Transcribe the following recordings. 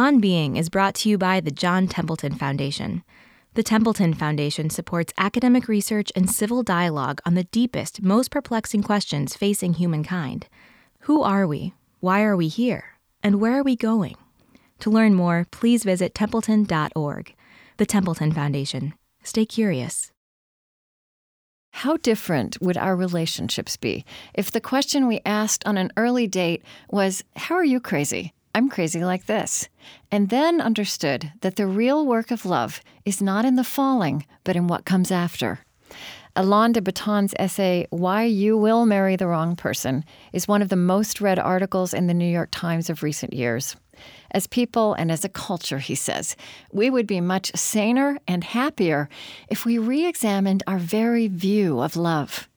On Being is brought to you by the John Templeton Foundation. The Templeton Foundation supports academic research and civil dialogue on the deepest, most perplexing questions facing humankind. Who are we? Why are we here? And where are we going? To learn more, please visit templeton.org. The Templeton Foundation. Stay curious. How different would our relationships be if the question we asked on an early date was, "How are you crazy? I'm crazy like this," and then understood that the real work of love is not in the falling, but in what comes after. Alain de Botton's essay, Why You Will Marry the Wrong Person, is one of the most read articles in the New York Times of recent years. As people and as a culture, he says, we would be much saner and happier if we re-examined our very view of love.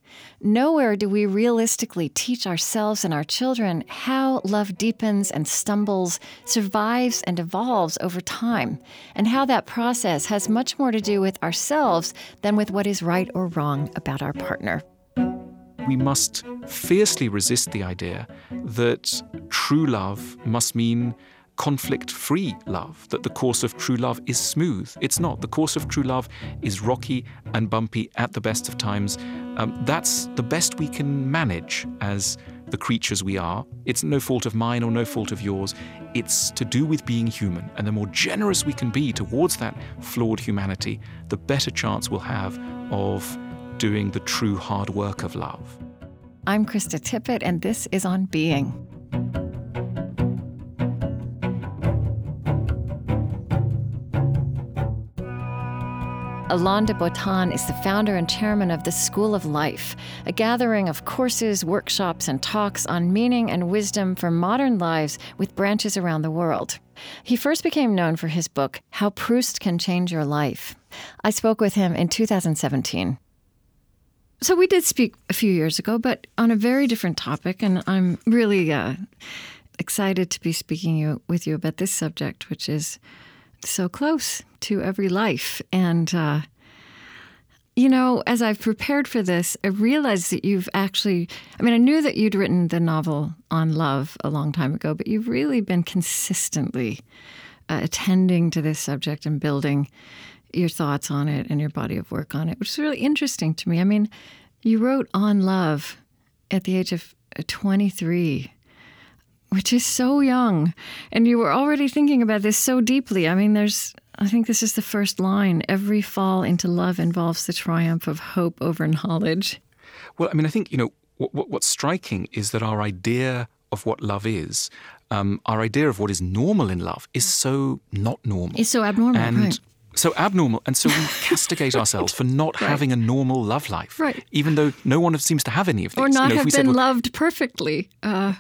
Nowhere do we realistically teach ourselves and our children how love deepens and stumbles, survives and evolves over time, and how that process has much more to do with ourselves than with what is right or wrong about our partner. We must fiercely resist the idea that true love must mean conflict-free love, that the course of true love is smooth. It's not. The course of true love is rocky and bumpy at the best of times. That's the best we can manage as the creatures we are. It's no fault of mine or no fault of yours. It's to do with being human. And the more generous we can be towards that flawed humanity, the better chance we'll have of doing the true hard work of love. I'm Krista Tippett, and this is On Being. Alain de Botton is the founder and chairman of the School of Life, a gathering of courses, workshops, and talks on meaning and wisdom for modern lives with branches around the world. He first became known for his book, How Proust Can Change Your Life. I spoke with him in 2017. So we did speak a few years ago, but on a very different topic, and I'm really excited to be speaking with you about this subject, which is so close to every life. And, as I've prepared for this, I realized that you've actually, I knew that you'd written the novel On Love a long time ago, but you've really been consistently attending to this subject and building your thoughts on it and your body of work on it, which is really interesting to me. You wrote On Love at the age of 23, which is so young, and you were already thinking about this so deeply. I think this is the first line. Every fall into love involves the triumph of hope over knowledge. Well, I think, what's striking is that our idea of what love is, our idea of what is normal in love is so not normal. It's so abnormal, and right. So abnormal, and so we castigate ourselves for not having a normal love life, even though no one seems to have any of these. Or not have been loved perfectly.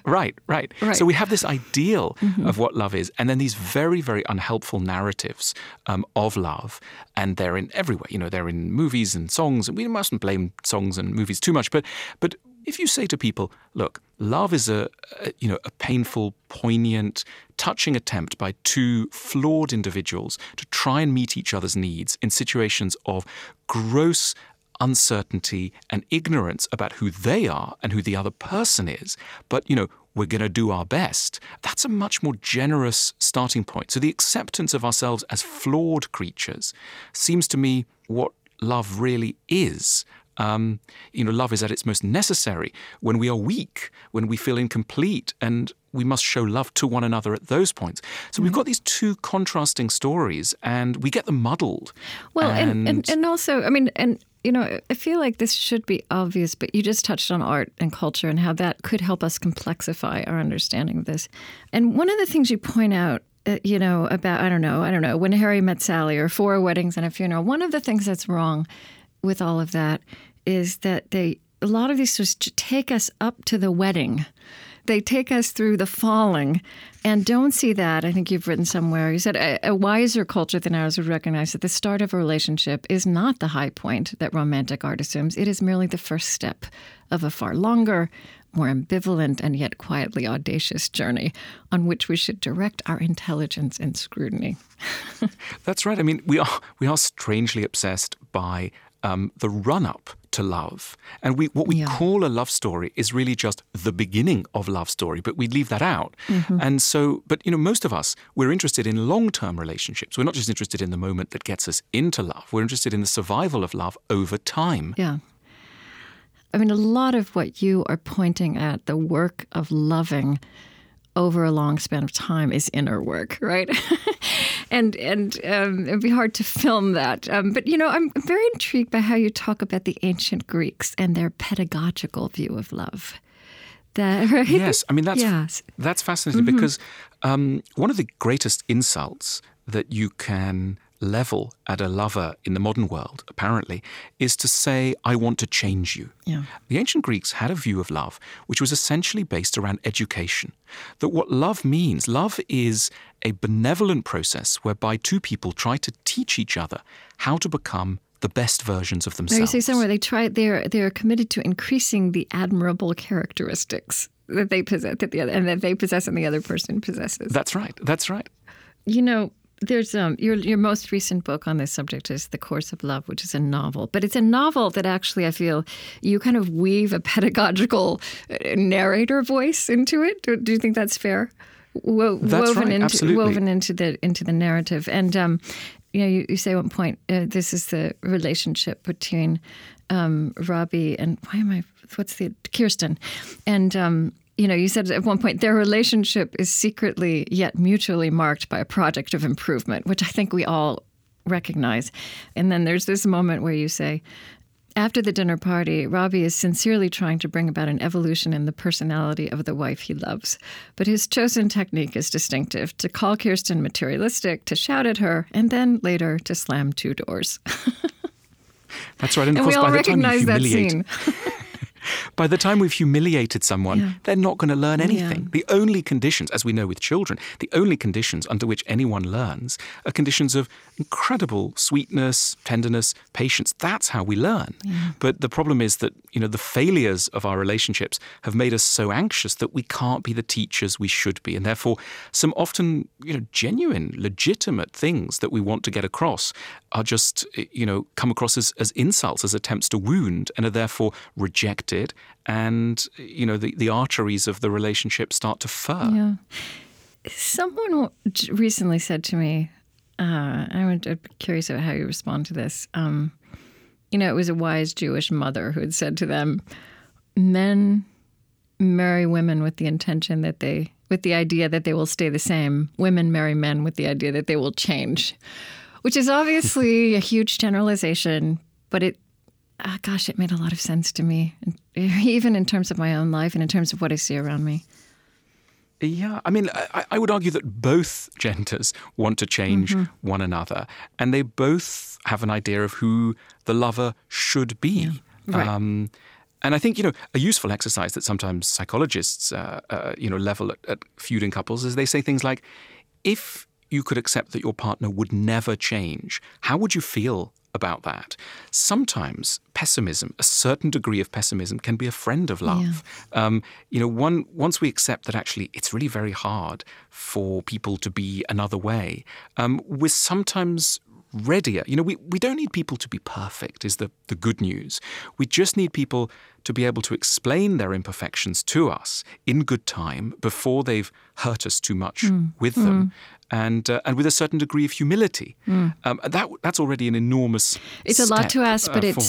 Right. So we have this ideal of what love is, and then these very, very unhelpful narratives of love, and they're in everywhere. They're in movies and songs, and we mustn't blame songs and movies too much, but if you say to people, look, love is a painful, poignant, touching attempt by two flawed individuals to try and meet each other's needs in situations of gross uncertainty and ignorance about who they are and who the other person is. But, we're going to do our best. That's a much more generous starting point. So the acceptance of ourselves as flawed creatures seems to me what love really is. Love is at its most necessary when we are weak, when we feel incomplete, and we must show love to one another at those points. So we've got these two contrasting stories, and we get them muddled. Well, and also, I feel like this should be obvious, but you just touched on art and culture and how that could help us complexify our understanding of this. And one of the things you point out, about, I don't know, When Harry Met Sally or Four Weddings and a Funeral, one of the things that's wrong with all of that is that a lot of these stories take us up to the wedding. They take us through the falling and don't see that. I think you've written somewhere, you said, a wiser culture than ours would recognize that the start of a relationship is not the high point that romantic art assumes. It is merely the first step of a far longer, more ambivalent, and yet quietly audacious journey on which we should direct our intelligence and scrutiny. That's right. We are strangely obsessed by the run-up to love. And what we call a love story is really just the beginning of love story, but we leave that out. Mm-hmm. And so, but, you know, most of us, we're interested in long-term relationships. We're not just interested in the moment that gets us into love. We're interested in the survival of love over time. Yeah. I mean, a lot of what you are pointing at, the work of loving over a long span of time, is inner work, right? And it'd be hard to film that. But, you know, I'm very intrigued by how you talk about the ancient Greeks and their pedagogical view of love. That, right? Yes, I mean, that's fascinating mm-hmm. because one of the greatest insults that you can level at a lover in the modern world, apparently, is to say, I want to change you. Yeah. The ancient Greeks had a view of love which was essentially based around education, that what love means, love is a benevolent process whereby two people try to teach each other how to become the best versions of themselves. Now you say somewhere they're committed to increasing the admirable characteristics that they possess, and the other person possesses. That's right. You know, there's your most recent book on this subject is The Course of Love, which is a novel. But it's a novel that actually I feel you kind of weave a pedagogical narrator voice into it. Do you think that's fair? Woven into the narrative. And you know, you say at one point this is the relationship between Robbie and Kirsten and. You know, you said at one point their relationship is secretly yet mutually marked by a project of improvement, which I think we all recognize. And then there's this moment where you say, after the dinner party, Robbie is sincerely trying to bring about an evolution in the personality of the wife he loves. But his chosen technique is distinctive, to call Kirsten materialistic, to shout at her, and then later to slam two doors. That's right. And of course, by the time you humiliate... By the time we've humiliated someone, they're not going to learn anything. Yeah. The only conditions, as we know with children, the only conditions under which anyone learns are conditions of incredible sweetness, tenderness, patience. That's how we learn. Yeah. But the problem is that, you know, the failures of our relationships have made us so anxious that we can't be the teachers we should be. And therefore, some often, you know, genuine, legitimate things that we want to get across are just, you know, come across as insults, as attempts to wound, and are therefore rejected. And, you know, the arteries of the relationship start to fur. Yeah. Someone recently said to me, I'm curious about how you respond to this. You know, it was a wise Jewish mother who had said to them, men marry women with the intention that with the idea that they will stay the same. Women marry men with the idea that they will change, which is obviously a huge generalization, but it made a lot of sense to me, even in terms of my own life and in terms of what I see around me. Yeah, I mean, I would argue that both genders want to change mm-hmm. one another, and they both have an idea of who the lover should be. Yeah. Right. And I think, you know, a useful exercise that sometimes psychologists, you know, level at feuding couples is they say things like, if you could accept that your partner would never change, how would you feel about that? Sometimes pessimism, a certain degree of pessimism, can be a friend of love. Yeah. You know, once we accept that actually it's really very hard for people to be another way, we're sometimes readier. You know, we don't need people to be perfect is the good news. We just need people to be able to explain their imperfections to us in good time before they've hurt us too much with them. And with a certain degree of humility, that's already an enormous. It's a lot to ask, but it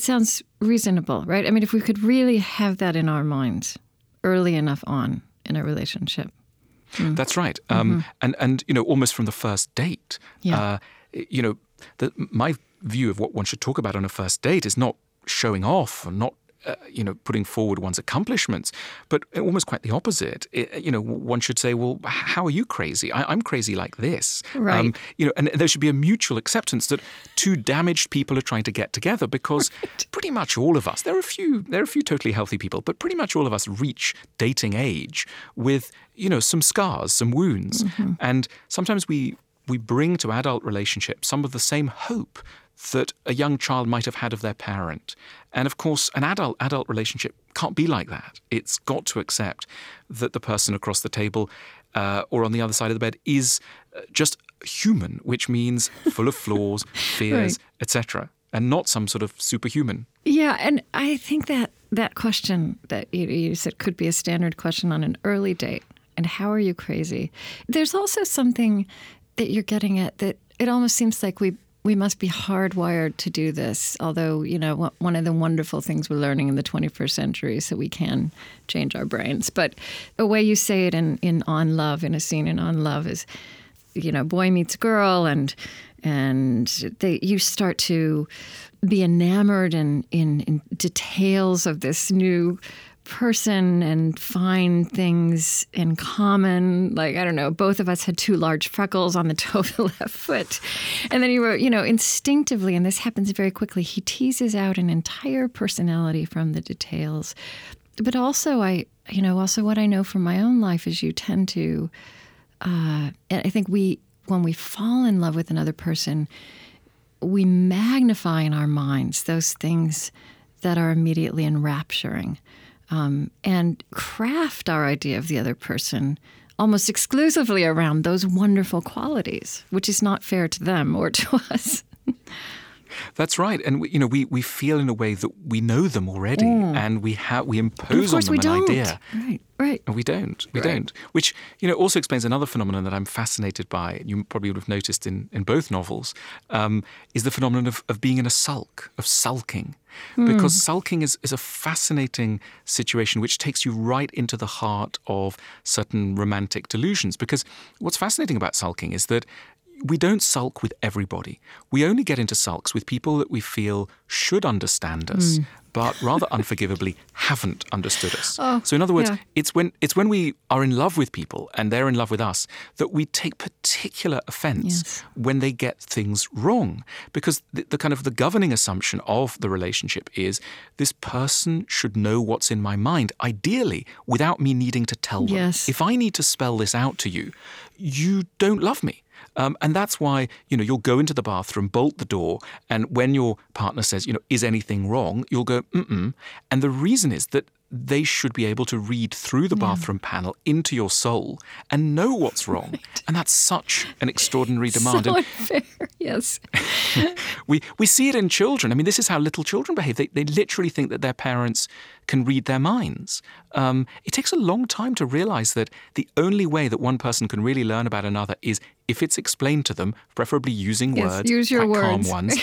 sounds reasonable, right? I mean, if we could really have that in our minds early enough on in a relationship, that's right. And you know, almost from the first date, you know, my view of what one should talk about on a first date is not showing off or not. You know, putting forward one's accomplishments, but almost quite the opposite. You know, one should say, well, how are you crazy? I'm crazy like this. Right. You know, and there should be a mutual acceptance that two damaged people are trying to get together because pretty much all of us, there are a few totally healthy people, but pretty much all of us reach dating age with, you know, some scars, some wounds. Mm-hmm. And sometimes we bring to adult relationships some of the same hope that a young child might have had of their parent. And of course, an adult relationship can't be like that. It's got to accept that the person across the table or on the other side of the bed is just human, which means full of flaws, fears, right. etc. and not some sort of superhuman? Yeah, and I think that that question that you said could be a standard question on an early date, and how are you crazy? There's also something that you're getting at that it almost seems like we must be hardwired to do this, although, you know, one of the wonderful things we're learning in the 21st century is that we can change our brains. But the way you say it in On Love, in a scene in On Love, is, you know, boy meets girl, and you start to be enamored in details of this new person and find things in common. Like, I don't know, both of us had two large freckles on the toe of the left foot. And then he wrote, you know, instinctively, and this happens very quickly, he teases out an entire personality from the details. But also, also what I know from my own life is you tend to, I think when we fall in love with another person, we magnify in our minds those things that are immediately enrapturing, and craft our idea of the other person almost exclusively around those wonderful qualities, which is not fair to them or to us. That's right. And we feel in a way that we know them already, and we impose on them an idea. Right, right. And we don't. Which, you know, also explains another phenomenon that I'm fascinated by, you probably would have noticed in both novels, is the phenomenon of being in a sulk, of sulking. Because sulking is a fascinating situation which takes you right into the heart of certain romantic delusions. Because what's fascinating about sulking is that we don't sulk with everybody. We only get into sulks with people that we feel should understand us, but rather unforgivably haven't understood us. Oh, so in other words, it's when we are in love with people and they're in love with us that we take particular offense when they get things wrong. Because the kind of the governing assumption of the relationship is this person should know what's in my mind, ideally, without me needing to tell them. Yes. If I need to spell this out to you, you don't love me. And that's why, you know, you'll go into the bathroom, bolt the door, and when your partner says, you know, is anything wrong, you'll go, mm-mm. And the reason is that they should be able to read through the bathroom panel into your soul and know what's wrong. Right. And that's such an extraordinary demand. So unfair, yes. we see it in children. I mean, this is how little children behave. They literally think that their parents can read their minds. It takes a long time to realize that the only way that one person can really learn about another is if it's explained to them, preferably using words, use your words. Calm ones.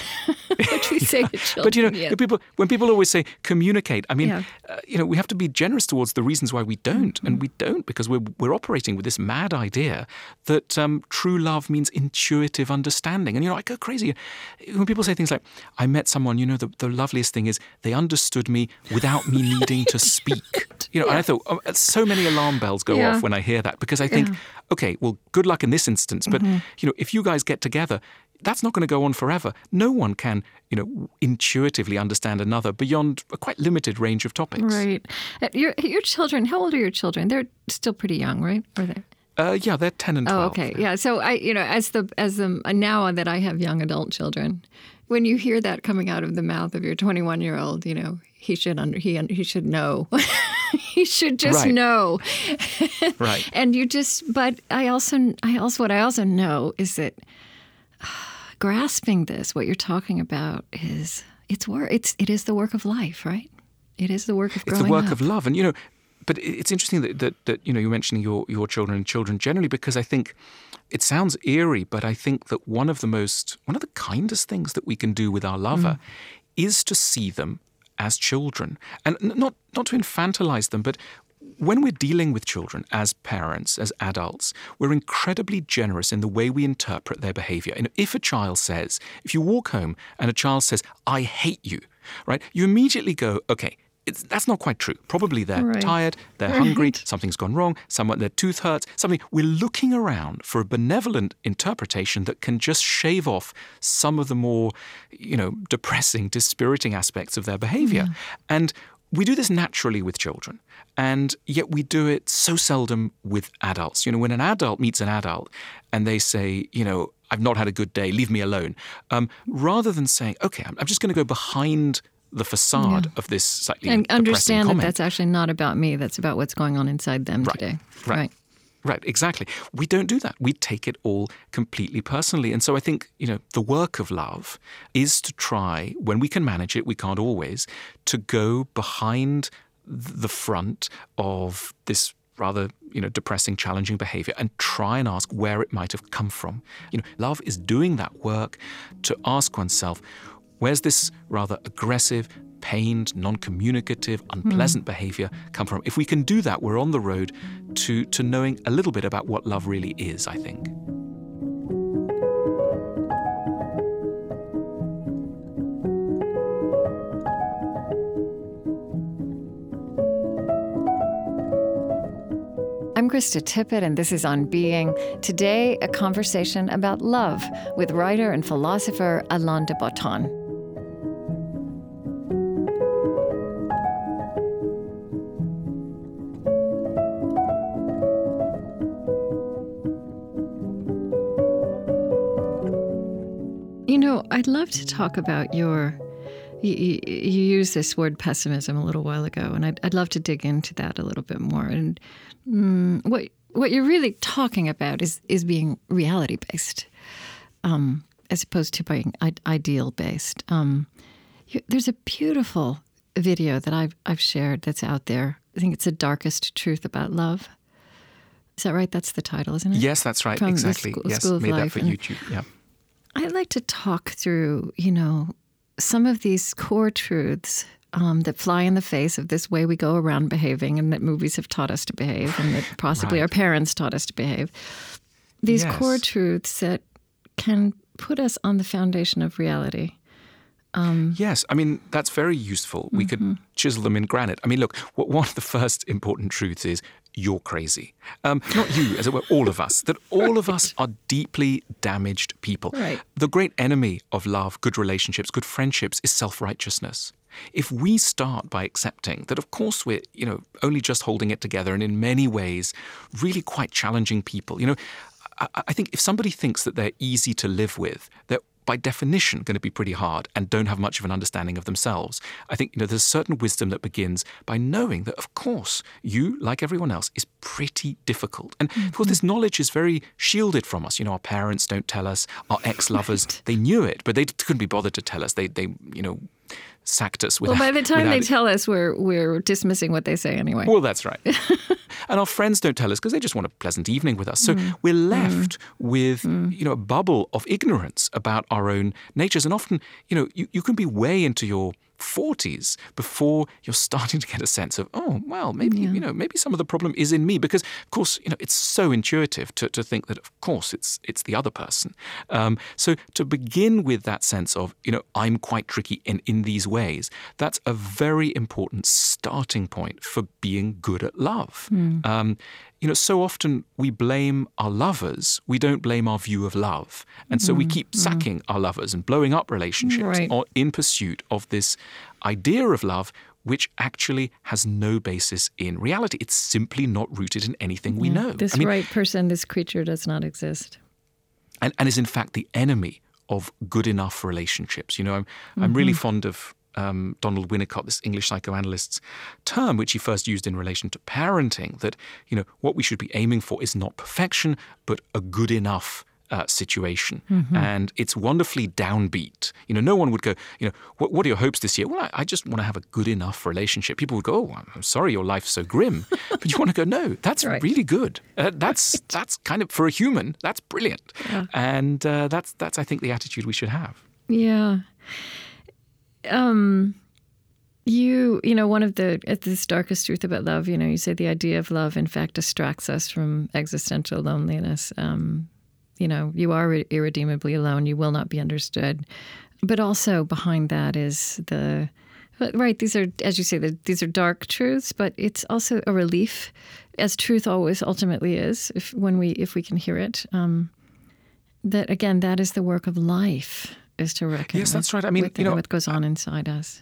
Which we say to children. But, you know, when people always say communicate, I mean, we have to be generous towards the reasons why we don't. And we don't because we're operating with this mad idea that true love means intuitive understanding. And, you know, I go crazy. When people say things like, I met someone, you know, the loveliest thing is they understood me without me needing to speak. You know, and I thought, so many alarm bells go off when I hear that because I think, okay, well, good luck in this instance. But, you know, if you guys get together, that's not going to go on forever. No one can, you know, intuitively understand another beyond a quite limited range of topics. Right. Your children, how old are your children? They're still pretty young, right? Are they? Yeah, they're 10 and 12. Oh, okay. Yeah. So I, you know, as the now that I have young adult children, when you hear that coming out of the mouth of your 21-year-old, you know, he should know. He should just know. Right. And you just, but what I also know is that grasping this, what you're talking about, is it is the work of life, right? It is the work of growing up. It's the work of love. And, you know, but it's interesting that you know, you're mentioning your children and children generally, because I think it sounds eerie, but I think that one of the kindest things that we can do with our lover is to see them as children, and not to infantilize them, but when we're dealing with children as parents, as adults, we're incredibly generous in the way we interpret their behavior. And if you walk home and a child says, I hate you, right? You immediately go, okay, that's not quite true. Probably they're tired, they're hungry, something's gone wrong, their tooth hurts, something. We're looking around for a benevolent interpretation that can just shave off some of the more, you know, depressing, dispiriting aspects of their behavior. Yeah. And we do this naturally with children, and yet we do it so seldom with adults. You know, when an adult meets an adult and they say, you know, I've not had a good day, leave me alone, rather than saying, okay, I'm just going to go behind the facade of this slightly depressing comment. And understand that that's actually not about me, that's about what's going on inside them today. Right. Right, exactly. We don't do that. We take it all completely personally. And so I think, the work of love is to try, when we can manage it, we can't always, to go behind the front of this rather, depressing, challenging behavior and try and ask where it might have come from. Love is doing that work to ask oneself, where's this rather aggressive, pained, non-communicative, unpleasant behavior come from? If we can do that, we're on the road to knowing a little bit about what love really is, I think. I'm Krista Tippett, and this is On Being. Today, a conversation about love with writer and philosopher Alain de Botton. I'd love to talk about your, you used this word pessimism a little while ago, and I'd love to dig into that a little bit more. And what you're really talking about is being reality-based, as opposed to being ideal-based. There's a beautiful video that I've shared that's out there. I think it's The Darkest Truth About Love. Is that right? That's the title, isn't it? Yes, that's right. From exactly. School of Life. Made that for YouTube, yeah. I'd like to talk through, some of these core truths that fly in the face of this way we go around behaving, and that movies have taught us to behave, and that possibly our parents taught us to behave. These core truths that can put us on the foundation of reality. Yes, that's very useful. We could chisel them in granite. Look, one of the first important truths is you're crazy. Not you, as it were, all of us. That all of us are deeply damaged people. Right. The great enemy of love, good relationships, good friendships is self-righteousness. If we start by accepting that, of course, we're, only just holding it together and in many ways really quite challenging people. I think if somebody thinks that they're easy to live with, they're by definition going to be pretty hard and don't have much of an understanding of themselves. I think there's a certain wisdom that begins by knowing that, of course, you, like everyone else, is pretty difficult. And of course, this knowledge is very shielded from us. Our parents don't tell us. Our ex-lovers, they knew it, but they couldn't be bothered to tell us. They sacked us without. Well, by the time they tell us, we're dismissing what they say anyway. Well, that's right. And our friends don't tell us because they just want a pleasant evening with us. So we're left with a bubble of ignorance about our own natures. And often, you can be way into your 40s before you're starting to get a sense of, oh, well, maybe maybe some of the problem is in me. Because, of course, it's so intuitive to think that, of course, it's the other person. So to begin with that sense of, I'm quite tricky in these ways, that's a very important starting point for being good at love. So often we blame our lovers. We don't blame our view of love. And so we keep sacking our lovers and blowing up relationships in pursuit of this idea of love, which actually has no basis in reality. It's simply not rooted in anything we know. This right person, this creature does not exist. And is in fact the enemy of good enough relationships. I'm really fond of Donald Winnicott, this English psychoanalyst, term, which he first used in relation to parenting, that what we should be aiming for is not perfection, but a good enough situation. And it's wonderfully downbeat. No one would go, what are your hopes this year? Well, I just want to have a good enough relationship. People would go, oh, I'm sorry your life's so grim. But you want to go, no, that's really good. That's kind of, for a human, that's brilliant. Yeah. And that's, I think, the attitude we should have. Yeah. One of this darkest truth about love, you say the idea of love, in fact, distracts us from existential loneliness. You are irredeemably alone. You will not be understood. But also behind that is these are, as you say, these are dark truths, but it's also a relief, as truth always ultimately is, if we can hear it. That, again, that is the work of life. Is to reckon with, that's right. With what goes on inside us.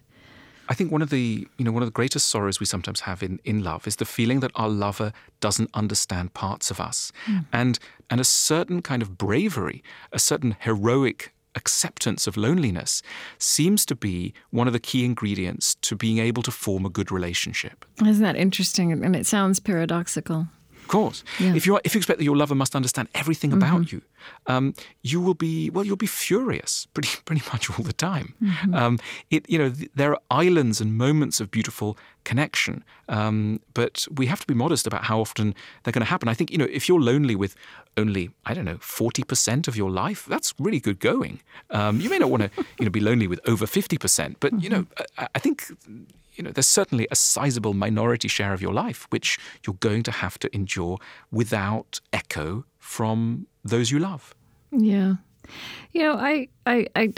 I think one of the greatest sorrows we sometimes have in love is the feeling that our lover doesn't understand parts of us. And a certain kind of bravery, a certain heroic acceptance of loneliness seems to be one of the key ingredients to being able to form a good relationship. Isn't that interesting? And it sounds paradoxical. course. Yeah. If you expect that your lover must understand everything about you, you will be, well, you'll be furious pretty much all the time. There are islands and moments of beautiful connection, but we have to be modest about how often they're going to happen. I think, if you're lonely with only, 40% of your life, that's really good going. You may not want to, be lonely with over 50%, but, I think... there's certainly a sizable minority share of your life which you're going to have to endure without echo from those you love. Yeah.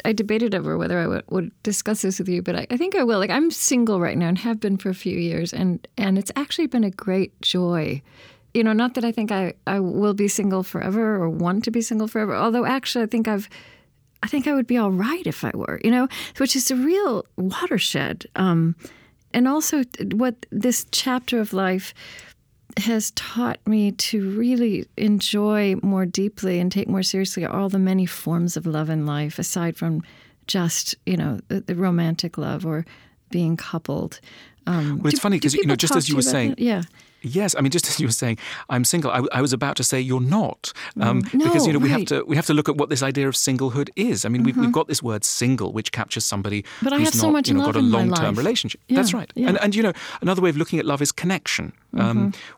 I debated over whether I would discuss this with you, but I think I will. I'm single right now and have been for a few years, and it's actually been a great joy. Not that I think I will be single forever or want to be single forever, although actually I think I would be all right if I were, which is a real watershed. And also what this chapter of life has taught me to really enjoy more deeply and take more seriously all the many forms of love in life, aside from just, the romantic love or being coupled. Well, it's funny because, just as you were saying... That? Yeah. Yes, just as you were saying, I'm single. I was about to say you're not, because we right. have to look at what this idea of singlehood is. We've got this word "single," which captures somebody who's not got a long-term relationship. Yeah, that's right. Yeah. And another way of looking at love is connection.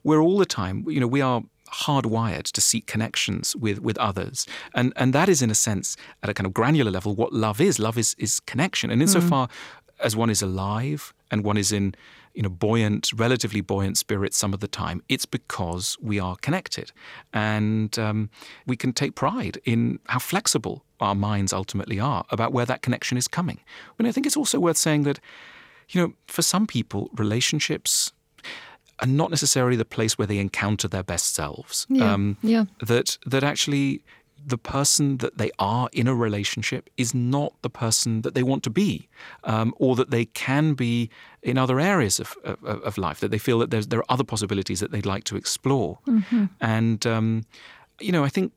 We're all the time, we are hardwired to seek connections with others, and that is in a sense at a kind of granular level what love is. Love is connection, and insofar as one is alive and one is in relatively buoyant spirit some of the time, it's because we are connected. And we can take pride in how flexible our minds ultimately are about where that connection is coming. I think it's also worth saying that, for some people, relationships are not necessarily the place where they encounter their best selves. Yeah. That actually... the person that they are in a relationship is not the person that they want to be, or that they can be in other areas of life, that they feel that there are other possibilities that they'd like to explore. And, I think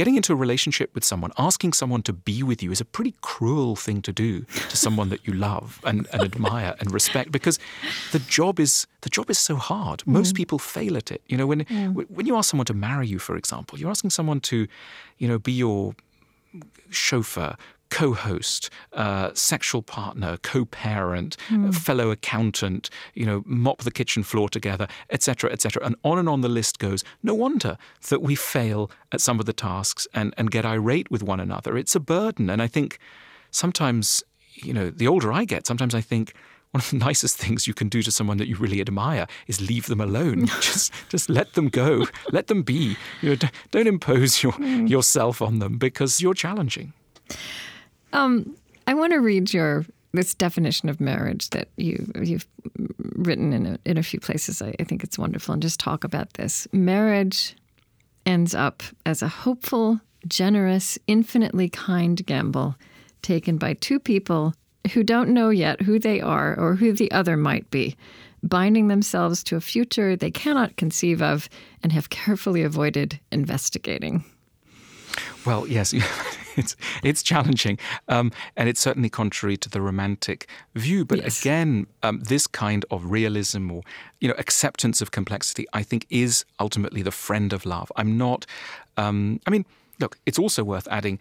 getting into a relationship with someone, asking someone to be with you is a pretty cruel thing to do to someone that you love and admire and respect, because the job is so hard. Most people fail at it. When you ask someone to marry you, for example, you're asking someone to, be your chauffeur, co-host, sexual partner, co-parent, fellow accountant, mop the kitchen floor together, etc., etc. And on the list goes. No wonder that we fail at some of the tasks and get irate with one another. It's a burden. And I think sometimes, the older I get, sometimes I think one of the nicest things you can do to someone that you really admire is leave them alone. just let them go. Let them be. Don't impose yourself on them, because you're challenging. I want to read this definition of marriage that you've written in a few places. I think it's wonderful, and just talk about this. Marriage ends up as a hopeful, generous, infinitely kind gamble taken by two people who don't know yet who they are or who the other might be, binding themselves to a future they cannot conceive of and have carefully avoided investigating. Well, yes, it's challenging, and it's certainly contrary to the romantic view. But yes. Again, this kind of realism or acceptance of complexity, I think, is ultimately the friend of love. I'm not. Look, it's also worth adding.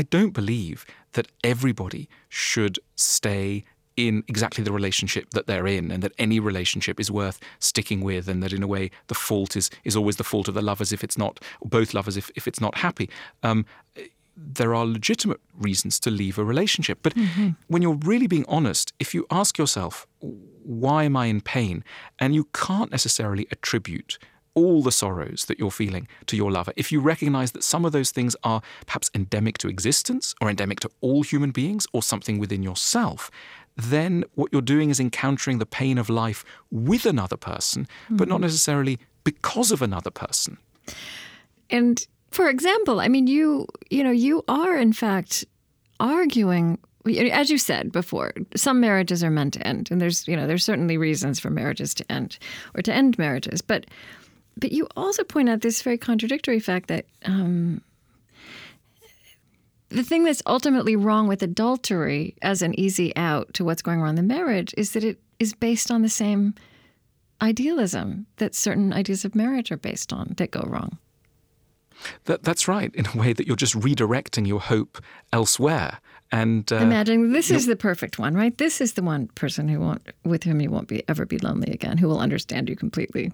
I don't believe that everybody should stay in exactly the relationship that they're in, and that any relationship is worth sticking with, and that in a way the fault is always the fault of the lovers if it's not, or both lovers if it's not happy. There are legitimate reasons to leave a relationship. But when you're really being honest, if you ask yourself, why am I in pain? And you can't necessarily attribute all the sorrows that you're feeling to your lover. If you recognize that some of those things are perhaps endemic to existence or endemic to all human beings or something within yourself, then what you're doing is encountering the pain of life with another person, but not necessarily because of another person. And for example, you are in fact arguing, as you said before, some marriages are meant to end, and there's certainly reasons for marriages to end or to end marriages, But you also point out this very contradictory fact that the thing that's ultimately wrong with adultery as an easy out to what's going wrong in the marriage is that it is based on the same idealism that certain ideas of marriage are based on that go wrong. That's right, in a way that you're just redirecting your hope elsewhere. And imagining this is the perfect one, right? This is the one person with whom you won't ever be lonely again, who will understand you completely.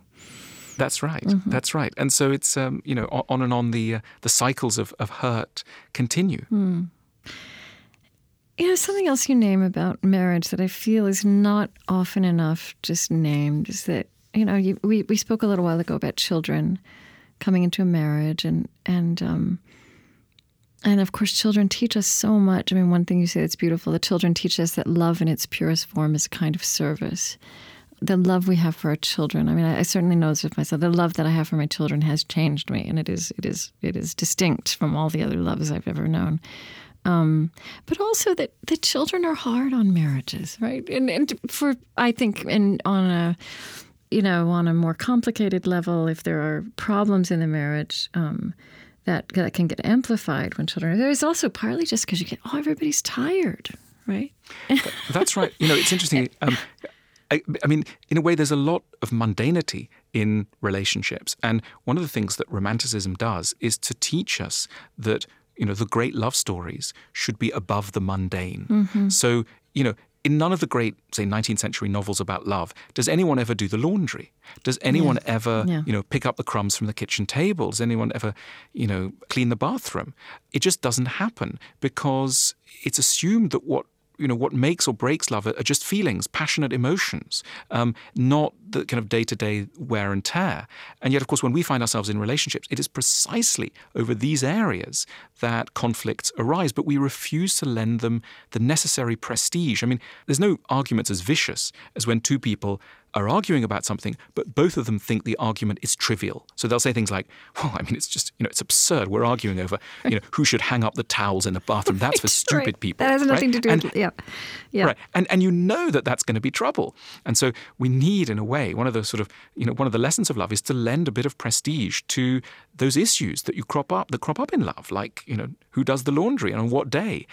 That's right. Mm-hmm. That's right. And so it's on and on the cycles of hurt continue. Mm. Something else you name about marriage that I feel is not often enough just named is that we spoke a little while ago about children coming into a marriage and of course, children teach us so much. I mean, one thing you say that's beautiful, the children teach us that love in its purest form is a kind of service. The love we have for our children. I mean, I certainly know this with myself. The love that I have for my children has changed me, and it is distinct from all the other loves I've ever known. But also that the children are hard on marriages, right? And on a more complicated level, if there are problems in the marriage. That can get amplified when children are there. It's also partly just because everybody's tired, right? That's right. It's interesting. I mean, in a way, there's a lot of mundanity in relationships. And one of the things that romanticism does is to teach us that, the great love stories should be above the mundane. Mm-hmm. So, in none of the great, say, 19th century novels about love, does anyone ever do the laundry? Does anyone ever, pick up the crumbs from the kitchen table? Does anyone ever, clean the bathroom? It just doesn't happen because it's assumed that what makes or breaks love are just feelings, passionate emotions, not the kind of day-to-day wear and tear. And yet, of course, when we find ourselves in relationships, it is precisely over these areas that conflicts arise, but we refuse to lend them the necessary prestige. I mean, there's no arguments as vicious as when two people are arguing about something, but both of them think the argument is trivial. So they'll say things like, "Well, I mean, it's just, it's absurd. We're arguing over, who should hang up the towels in the bathroom. That's for stupid people." That has nothing to do with yeah. Right, and that that's going to be trouble. And so we need, in a way, one of the lessons of love is to lend a bit of prestige to those issues that crop up in love, like who does the laundry and on what day.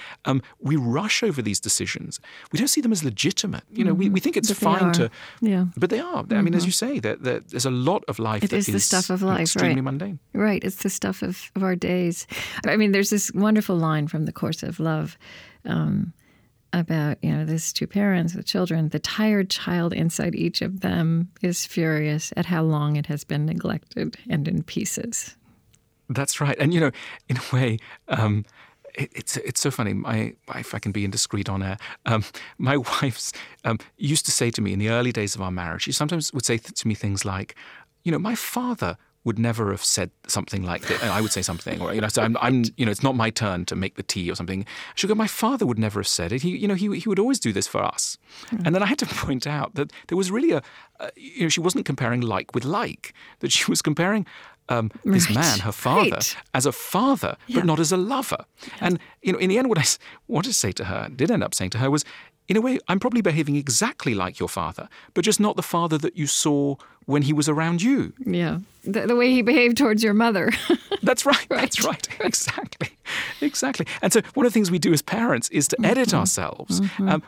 We rush over these decisions. We don't see them as legitimate. We think it's fine to. Yeah. But they are. I mean, as you say, there's a lot of life that is the stuff of life, extremely mundane. Right. It's the stuff of our days. I mean, there's this wonderful line from The Course of Love about, these two parents with children. The tired child inside each of them is furious at how long it has been neglected and in pieces. That's right. And, in a way... It's so funny. My wife, I can be indiscreet on air. My wife used to say to me in the early days of our marriage, she sometimes would say to me things like, "My father would never have said something like this." And I would say something, or so I'm it's not my turn to make the tea or something. She'd go, "My father would never have said it. He, he would always do this for us." Mm. And then I had to point out that there was really she wasn't comparing like with like. That she was comparing. This man, her father, as a father, but not as a lover. Yeah. And, in the end, what I wanted to say to her, did end up saying to her was, in a way, I'm probably behaving exactly like your father, but just not the father that you saw when he was around you. Yeah, the way he behaved towards your mother. That's right. That's right. Exactly. And so one of the things we do as parents is to edit ourselves,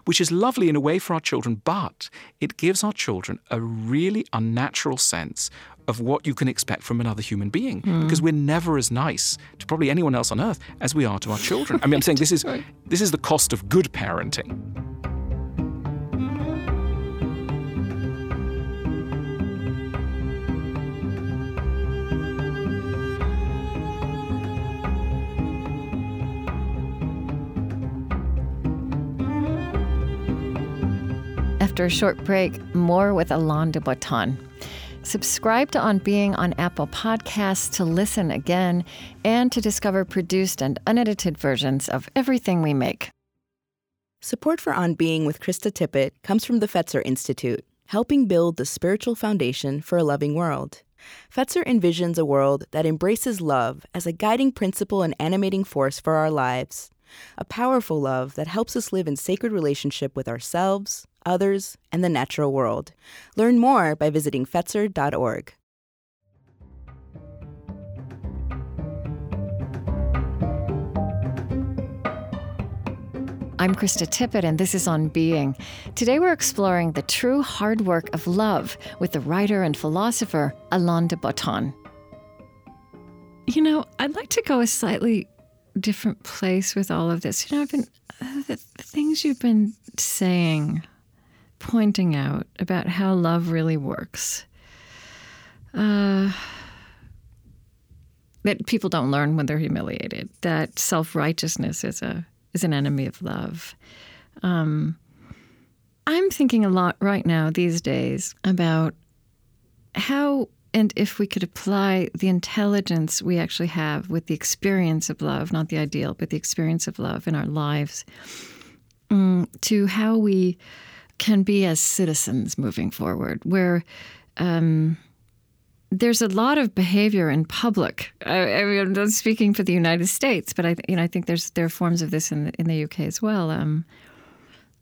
which is lovely in a way for our children, but it gives our children a really unnatural sense of what you can expect from another human being, because we're never as nice to probably anyone else on earth as we are to our children. I mean, I'm saying this is the cost of good parenting. After a short break, more with Alain de Botton. Subscribe to On Being on Apple Podcasts to listen again and to discover produced and unedited versions of everything we make. Support for On Being with Krista Tippett comes from the Fetzer Institute, helping build the spiritual foundation for a loving world. Fetzer envisions a world that embraces love as a guiding principle and animating force for our lives, a powerful love that helps us live in sacred relationship with ourselves, others, and the natural world. Learn more by visiting Fetzer.org. I'm Krista Tippett, and this is On Being. Today we're exploring the true hard work of love with the writer and philosopher Alain de Botton. You know, I'd like to go a slightly different place with all of this. You know, I've been the things you've been saying, pointing out about how love really works. That people don't learn when they're humiliated. That self-righteousness is an enemy of love. I'm thinking a lot right now these days about how and if we could apply the intelligence we actually have with the experience of love, not the ideal, but the experience of love in our lives, to how we can be as citizens moving forward, where there's a lot of behavior in public. I mean, I'm not speaking for the United States, but I think there are forms of this in the UK as well.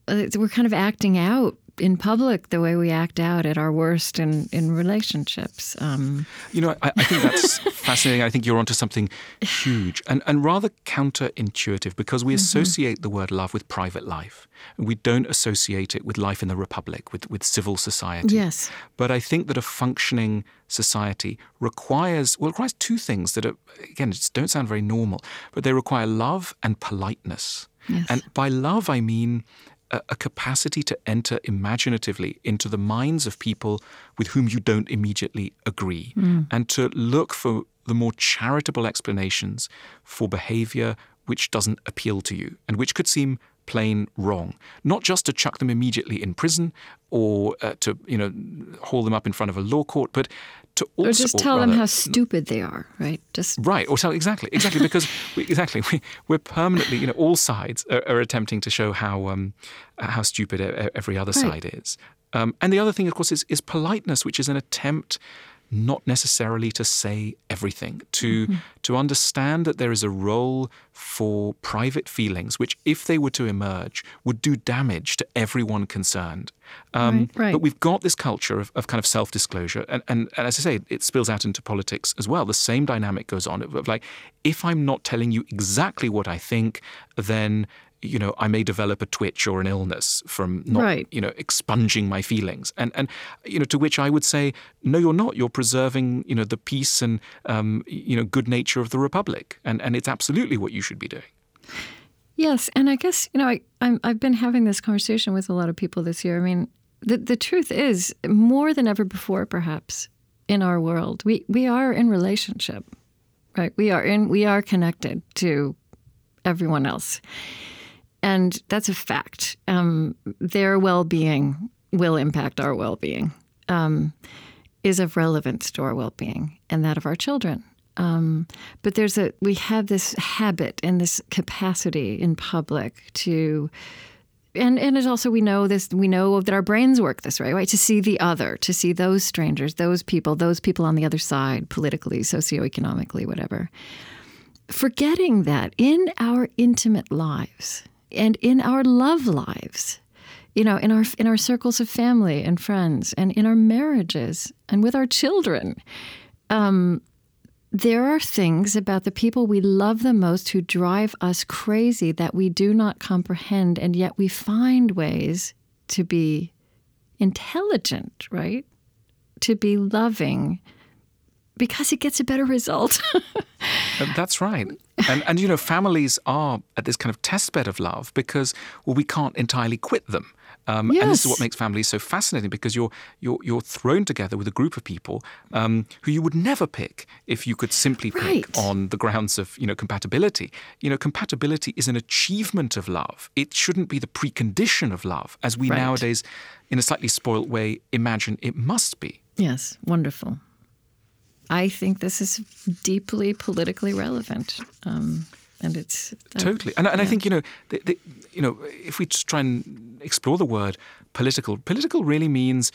We're kind of acting out in public the way we act out at our worst in relationships. You know, I think that's fascinating. I think you're onto something huge and rather counterintuitive, because we associate the word love with private life. We don't associate it with life in the Republic, with civil society. Yes. But I think that a functioning society requires two things that are, again, don't sound very normal, but they require love and politeness. Yes. And by love, I mean a capacity to enter imaginatively into the minds of people with whom you don't immediately agree, and to look for the more charitable explanations for behavior which doesn't appeal to you and which could seem plain wrong, not just to chuck them immediately in prison or to haul them up in front of a law court, but to also, or just tell them how stupid they are, right? Or tell exactly because we're permanently, all sides are attempting to show how stupid every other side is. And the other thing, of course, is politeness, which is an attempt not necessarily to say everything, to understand that there is a role for private feelings, which, if they were to emerge, would do damage to everyone concerned. But we've got this culture of kind of self-disclosure. And as I say, it spills out into politics as well. The same dynamic goes on of like, if I'm not telling you exactly what I think, then I may develop a twitch or an illness from not, expunging my feelings. And to which I would say, no, you're not. You're preserving, the peace and, good nature of the Republic. And it's absolutely what you should be doing. Yes. And I guess, I've been having this conversation with a lot of people this year. I mean, the truth is, more than ever before, perhaps, in our world, we are in relationship, right? We are connected to everyone else. And that's a fact. Their well-being will impact our well-being, is of relevance to our well-being and that of our children. But we have this habit and this capacity in public to, and it's also we know that our brains work this way, right? To see the other, to see those strangers, those people on the other side, politically, socioeconomically, whatever. Forgetting that in our intimate lives and in our love lives, in our circles of family and friends and in our marriages and with our children, there are things about the people we love the most who drive us crazy that we do not comprehend, and yet we find ways to be intelligent, right? To be loving, because it gets a better result. That's right. And families are at this kind of testbed of love because, well, we can't entirely quit them. Yes. And this is what makes families so fascinating, because you're thrown together with a group of people who you would never pick if you could simply pick on the grounds of compatibility. Compatibility is an achievement of love. It shouldn't be the precondition of love, as we nowadays, in a slightly spoilt way, imagine it must be. Yes, wonderful. I think this is deeply politically relevant, and it's totally. And I think the if we just try and explore the word political, political really means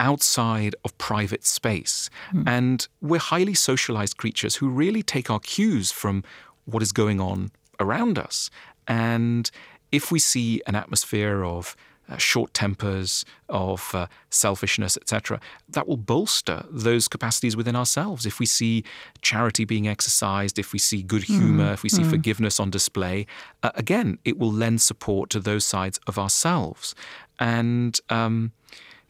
outside of private space, and we're highly socialized creatures who really take our cues from what is going on around us. And if we see an atmosphere of short tempers, of selfishness, etc., that will bolster those capacities within ourselves. If we see charity being exercised, if we see good humor, if we see forgiveness on display, again, it will lend support to those sides of ourselves. And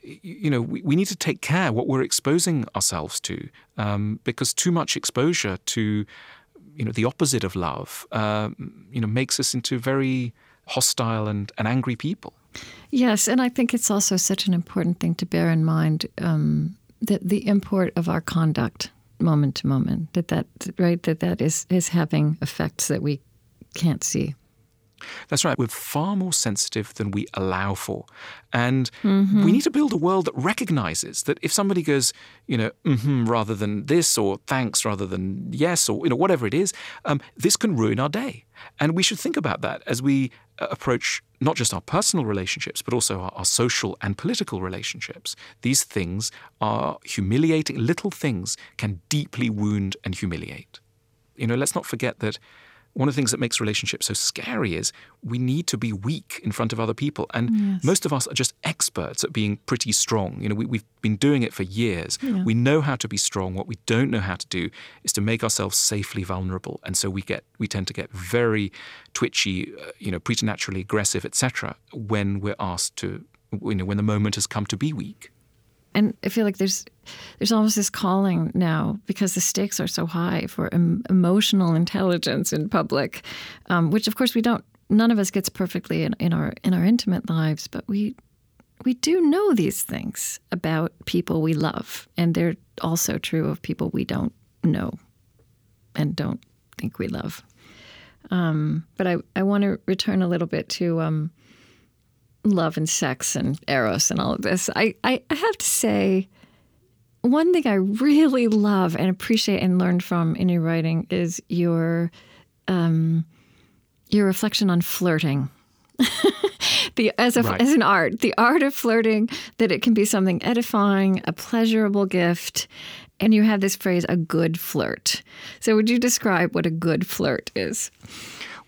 we need to take care what we're exposing ourselves to, because too much exposure to the opposite of love makes us into very hostile and angry people. Yes, and I think it's also such an important thing to bear in mind, the import of our conduct moment to moment, that is having effects that we can't see. That's right. We're far more sensitive than we allow for. And we need to build a world that recognizes that if somebody goes, rather than this, or thanks rather than yes, or whatever it is, this can ruin our day. And we should think about that as we approach not just our personal relationships, but also our social and political relationships. These things are humiliating. Little things can deeply wound and humiliate. Let's not forget that one of the things that makes relationships so scary is we need to be weak in front of other people. And most of us are just experts at being pretty strong. We've been doing it for years. Yeah. We know how to be strong. What we don't know how to do is to make ourselves safely vulnerable. And so we tend to get very twitchy, preternaturally aggressive, etc., when we're asked to, when the moment has come to be weak. And I feel like there's almost this calling now, because the stakes are so high, for emotional intelligence in public, which of course none of us gets perfectly in our intimate lives, but we do know these things about people we love, and they're also true of people we don't know and don't think we love. But I want to return a little bit to love and sex and Eros and all of this. I have to say, one thing I really love and appreciate and learned from in your writing is your reflection on flirting. As an art, the art of flirting, that it can be something edifying, a pleasurable gift, and you have this phrase, a good flirt. So would you describe what a good flirt is?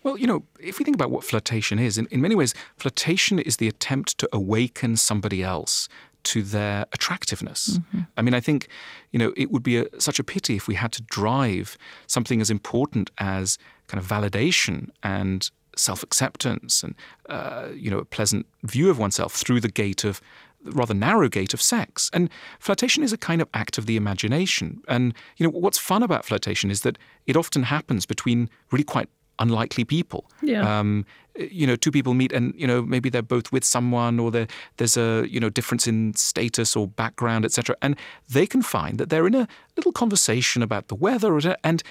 Well, if we think about what flirtation is, in many ways, flirtation is the attempt to awaken somebody else to their attractiveness. Mm-hmm. I mean, I think, it would be such a pity if we had to drive something as important as kind of validation and self-acceptance and, a pleasant view of oneself through the rather narrow gate of sex. And flirtation is a kind of act of the imagination. And, what's fun about flirtation is that it often happens between really quite unlikely people. Yeah. Two people meet and, maybe they're both with someone, or there's a, difference in status or background, etc. And they can find that they're in a little conversation about the weather, and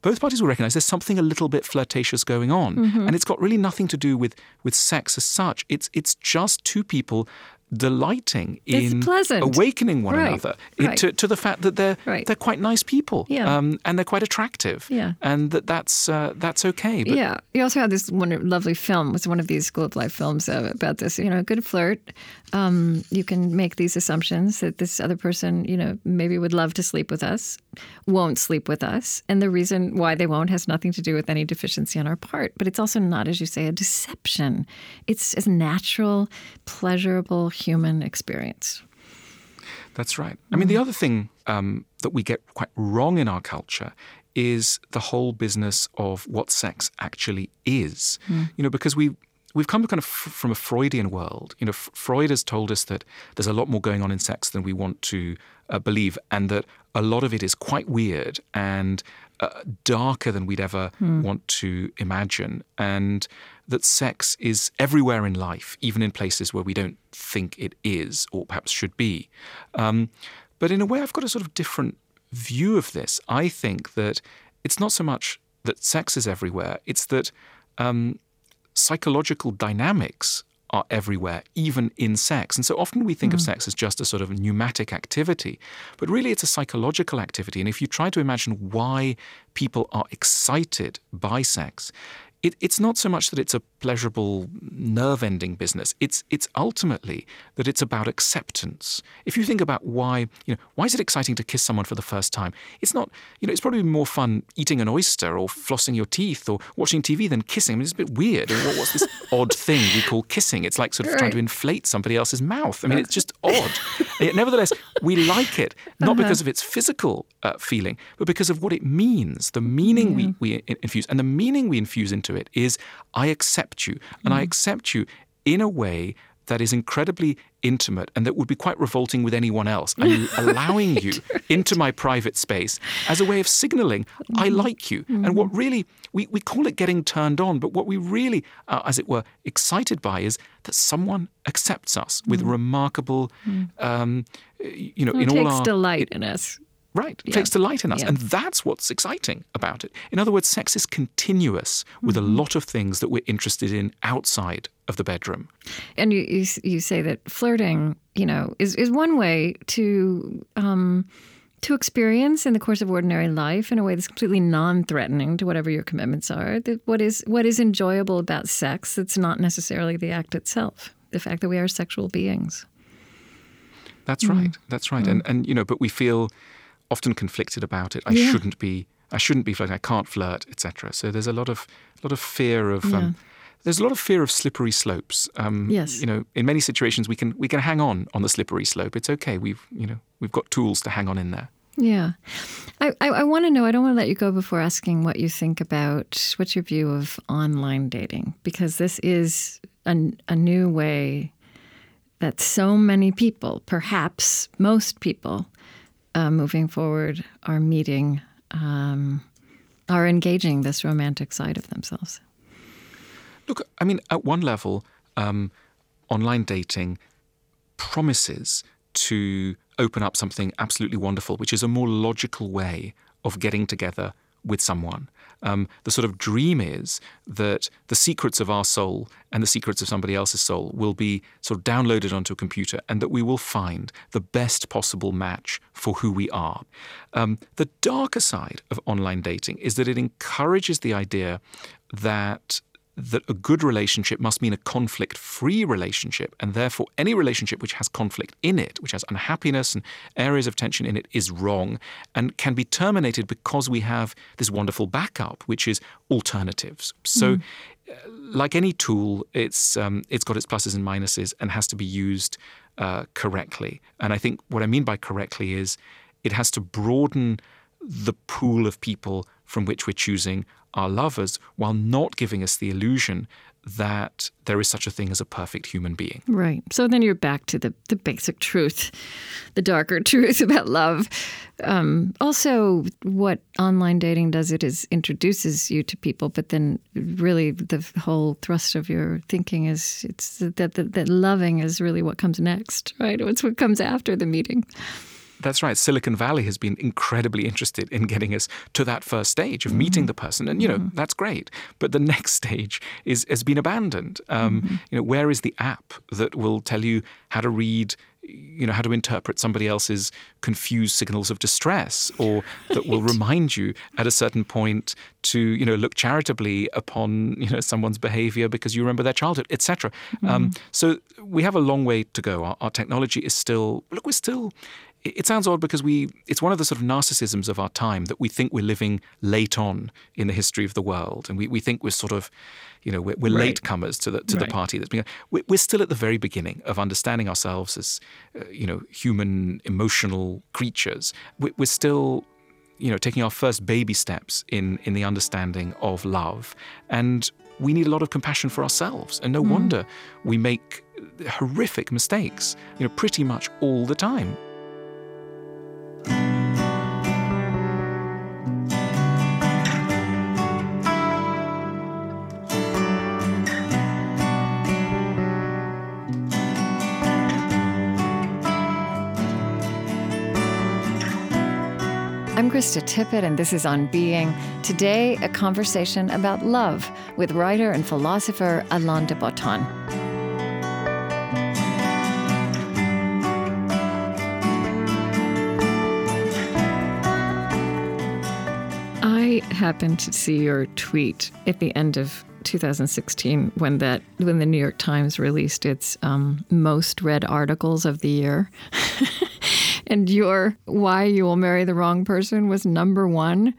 both parties will recognize there's something a little bit flirtatious going on. Mm-hmm. And it's got really nothing to do with sex as such. It's just two people delighting in awakening one another to the fact that they're quite nice people, and they're quite attractive, and that's okay. But you also had this lovely film. It was one of these School of Life films about this. Good flirt. You can make these assumptions that this other person, maybe would love to sleep with us, won't sleep with us, and the reason why they won't has nothing to do with any deficiency on our part. But it's also not, as you say, a deception. It's a natural, pleasurable human experience. That's right. I mean, the other thing that we get quite wrong in our culture is the whole business of what sex actually is. Mm. Because we've come kind of from a Freudian world. Freud has told us that there's a lot more going on in sex than we want to believe, and that a lot of it is quite weird and darker than we'd ever want to imagine, and that sex is everywhere in life, even in places where we don't think it is or perhaps should be. But in a way, I've got a sort of different view of this. I think that it's not so much that sex is everywhere, it's that psychological dynamics are everywhere, even in sex. And so often we think of sex as just a sort of pneumatic activity, but really it's a psychological activity. And if you try to imagine why people are excited by sex, It's not so much that it's a pleasurable, nerve-ending business. It's ultimately that it's about acceptance. If you think about why is it exciting to kiss someone for the first time? It's not, it's probably more fun eating an oyster or flossing your teeth or watching TV than kissing. I mean, it's a bit weird. What's this odd thing we call kissing? It's like sort of trying to inflate somebody else's mouth. I mean, it's just odd. Yet, nevertheless, we like it, not because of its physical feeling, but because of what it means, the meaning we infuse. And the meaning we infuse into it is I accept you, and I accept you in a way that is incredibly intimate and that would be quite revolting with anyone else. I'm allowing you into my private space as a way of signaling I like you. And what really, we call it getting turned on, but what we really are, as it were, excited by is that someone accepts us with remarkable, it takes delight in us. Right. It takes delight in us. Yeah. And that's what's exciting about it. In other words, sex is continuous with a lot of things that we're interested in outside of the bedroom. And you say that flirting, is one way to experience in the course of ordinary life in a way that's completely non-threatening to whatever your commitments are. That what is enjoyable about sex, it's not necessarily the act itself, the fact that we are sexual beings. That's right. That's right. And but we feel often conflicted about it. I shouldn't be flirting. I can't flirt, etc. So there's a lot of fear of there's a lot of fear of slippery slopes. Yes. In many situations we can hang on the slippery slope. It's okay. We've got tools to hang on in there. Yeah. I want to know, I don't want to let you go before asking what you think about, what's your view of online dating? Because this is a new way that so many people, perhaps most people, moving forward are meeting, are engaging this romantic side of themselves? Look, I mean, at one level, online dating promises to open up something absolutely wonderful, which is a more logical way of getting together with someone. The sort of dream is that the secrets of our soul and the secrets of somebody else's soul will be sort of downloaded onto a computer and that we will find the best possible match for who we are. The darker side of online dating is that it encourages the idea that a good relationship must mean a conflict-free relationship, and therefore any relationship which has conflict in it, which has unhappiness and areas of tension in it, is wrong and can be terminated because we have this wonderful backup, which is alternatives. So like any tool, it's got its pluses and minuses and has to be used correctly. And I think what I mean by correctly is it has to broaden the pool of people from which we're choosing our lovers, while not giving us the illusion that there is such a thing as a perfect human being. Right. So then you're back to the basic truth, the darker truth about love. Also, what online dating does, it is introduces you to people, but then really the whole thrust of your thinking is it's that loving is really what comes next, right? It's what comes after the meeting. That's right. Silicon Valley has been incredibly interested in getting us to that first stage of meeting the person. And, that's great. But the next stage has been abandoned. Where is the app that will tell you how to read, how to interpret somebody else's confused signals of distress, or that will remind you at a certain point to, look charitably upon, someone's behavior because you remember their childhood, etc. So we have a long way to go. Our technology is still, it sounds odd because it's one of the sort of narcissisms of our time that we think we're living late on in the history of the world. And we think we're sort of, we're latecomers to the party that's being. We're still at the very beginning of understanding ourselves as, human emotional creatures. We're still, taking our first baby steps in the understanding of love. And we need a lot of compassion for ourselves. And no wonder we make horrific mistakes, pretty much all the time. I'm Krista Tippett, and this is On Being. Today, a conversation about love with writer and philosopher Alain de Botton. I happened to see your tweet at the end of 2016 when the New York Times released its most read articles of the year. And your Why You Will Marry the Wrong Person was number one,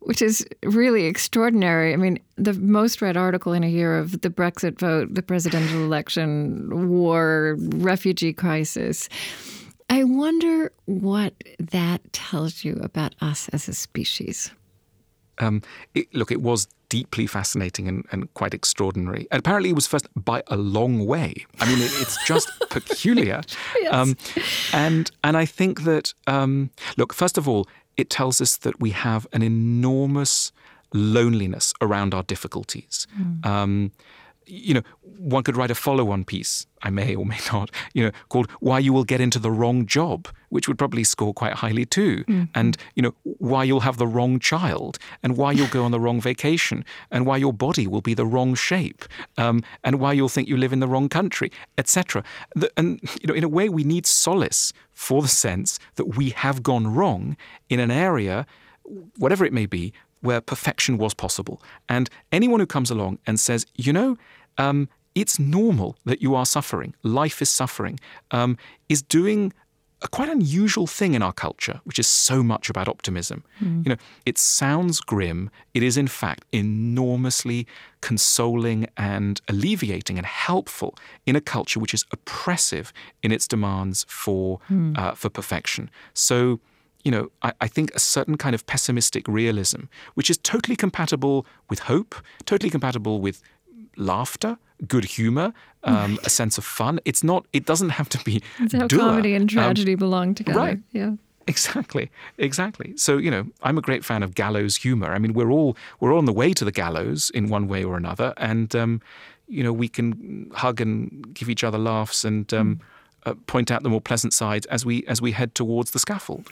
which is really extraordinary. I mean, the most read article in a year of the Brexit vote, the presidential election, war, refugee crisis. I wonder what that tells you about us as a species. It was deeply fascinating and quite extraordinary. And apparently it was first by a long way. I mean, it's just peculiar. Yes. And I think that, first of all, it tells us that we have an enormous loneliness around our difficulties. One could write a follow-on piece, I may or may not, called Why You Will Get Into the Wrong Job, which would probably score quite highly too. Mm. And, why you'll have the wrong child, and why you'll go on the wrong vacation, and why your body will be the wrong shape, and why you'll think you live in the wrong country, etc. And, in a way, we need solace for the sense that we have gone wrong in an area, whatever it may be, where perfection was possible. And anyone who comes along and says, it's normal that you are suffering, life is suffering, is doing a quite unusual thing in our culture, which is so much about optimism. Mm. It sounds grim. It is, in fact, enormously consoling and alleviating and helpful in a culture which is oppressive in its demands for perfection. So, I think a certain kind of pessimistic realism, which is totally compatible with hope, totally compatible with laughter, good humor, a sense of fun. It doesn't have to be. It's how comedy and tragedy belong together. Right. Yeah. Exactly. So, I'm a great fan of gallows humor. I mean, we're all on the way to the gallows in one way or another. And, we can hug and give each other laughs and, point out the more pleasant side as we head towards the scaffold.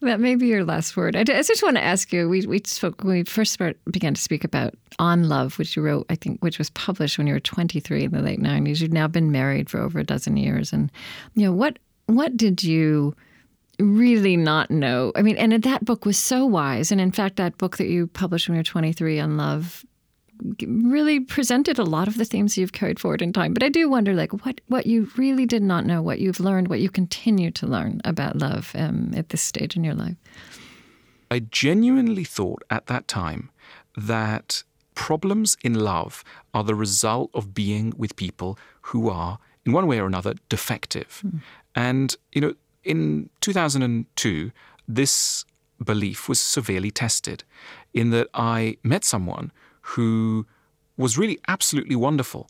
That may be your last word. I just want to ask you. We spoke when we first began to speak about On Love, which you wrote, I think, which was published when you were 23 in the late 90s. You've now been married for over a dozen years, and what did you really not know? I mean, and that book was so wise. And in fact, that book that you published when you were 23, On Love, really presented a lot of the themes you've carried forward in time. But I do wonder, what you really did not know, what you've learned, what you continue to learn about love at this stage in your life. I genuinely thought at that time that problems in love are the result of being with people who are, in one way or another, defective. Mm. And, in 2002, this belief was severely tested in that I met someone who was really absolutely wonderful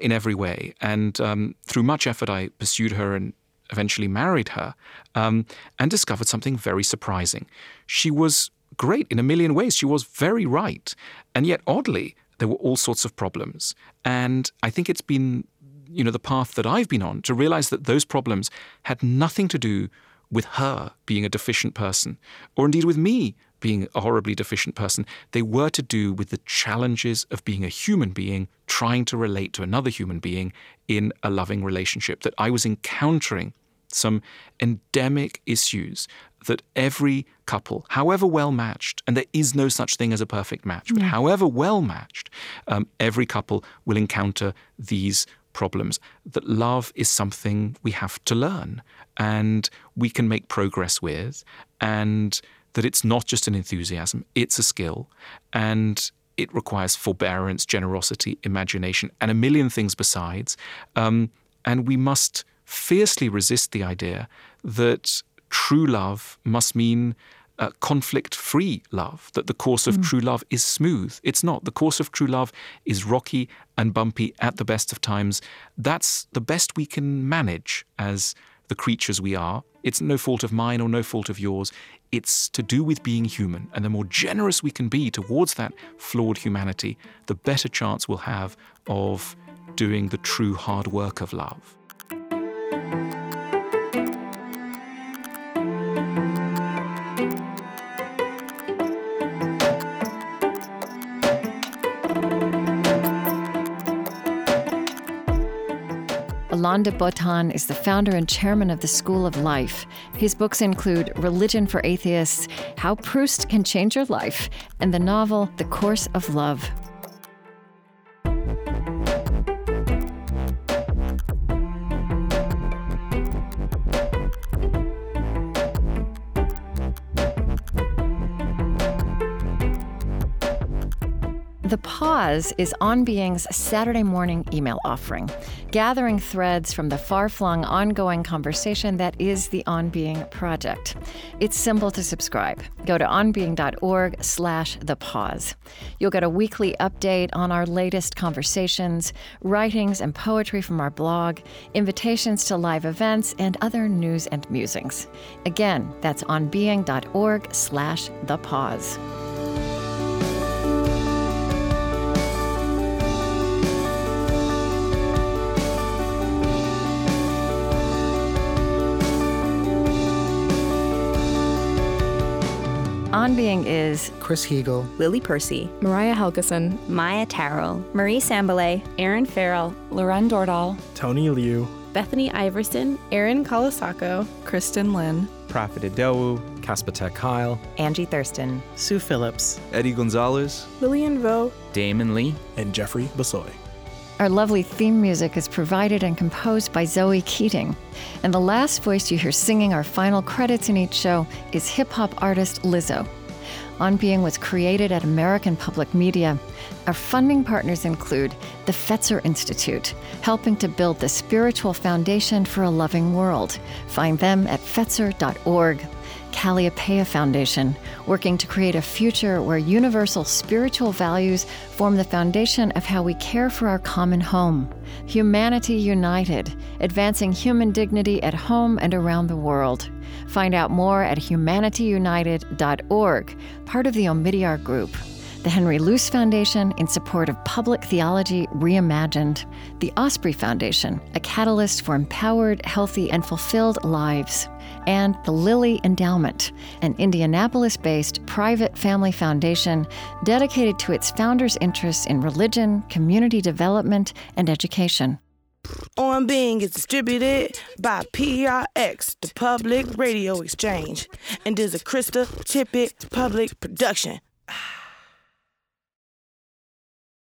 in every way. And through much effort, I pursued her and eventually married her and discovered something very surprising. She was great in a million ways. She was very right. And yet, oddly, there were all sorts of problems. And I think it's been, the path that I've been on to realize that those problems had nothing to do with her being a deficient person, or indeed with me being a horribly deficient person. They were to do with the challenges of being a human being trying to relate to another human being in a loving relationship, that I was encountering some endemic issues that every couple, however well-matched, and there is no such thing as a perfect match, but however well-matched, every couple will encounter these problems, that love is something we have to learn and we can make progress with, and that it's not just an enthusiasm, it's a skill, and it requires forbearance, generosity, imagination, and a million things besides. And we must fiercely resist the idea that true love must mean conflict-free love, that the course of true love is smooth. It's not. The course of true love is rocky and bumpy at the best of times. That's the best we can manage as the creatures we are. It's no fault of mine or no fault of yours. It's to do with being human. And the more generous we can be towards that flawed humanity, the better chance we'll have of doing the true hard work of love. Alain de Botton is the founder and chairman of the School of Life. His books include Religion for Atheists, How Proust Can Change Your Life, and the novel The Course of Love. The Pause is On Being's Saturday morning email offering, gathering threads from the far-flung ongoing conversation that is the On Being project. It's simple to subscribe. Go to onbeing.org/thepause. You'll get a weekly update on our latest conversations, writings and poetry from our blog, invitations to live events, and other news and musings. Again, that's onbeing.org/thepause. On Being is Chris Heagle, Lily Percy, Mariah Helgeson, Maya Tarrell, Marie Sambilay, Aaron Farrell, Lauren Dordal, Tony Liu, Bethany Iverson, Aaron Colasacco, Kristen Lin, Prophet Adewu, Casper Ter Kyle, Angie Thurston, Sue Phillips, Eddie Gonzalez, Lillian Vo, Damon Lee, and Jeffrey Basoy. Our lovely theme music is provided and composed by Zoe Keating. And the last voice you hear singing our final credits in each show is hip-hop artist Lizzo. On Being was created at American Public Media. Our funding partners include the Fetzer Institute, helping to build the spiritual foundation for a loving world. Find them at fetzer.org. Calliopeia Foundation, working to create a future where universal spiritual values form the foundation of how we care for our common home. Humanity United, advancing human dignity at home and around the world. Find out more at humanityunited.org, part of the Omidyar Group. The Henry Luce Foundation, in support of public theology reimagined. The Osprey Foundation, a catalyst for empowered, healthy, and fulfilled lives. And the Lilly Endowment, an Indianapolis-based private family foundation dedicated to its founders' interests in religion, community development, and education. On Being is distributed by PRX, the Public Radio Exchange, and is a Krista Tippett public production.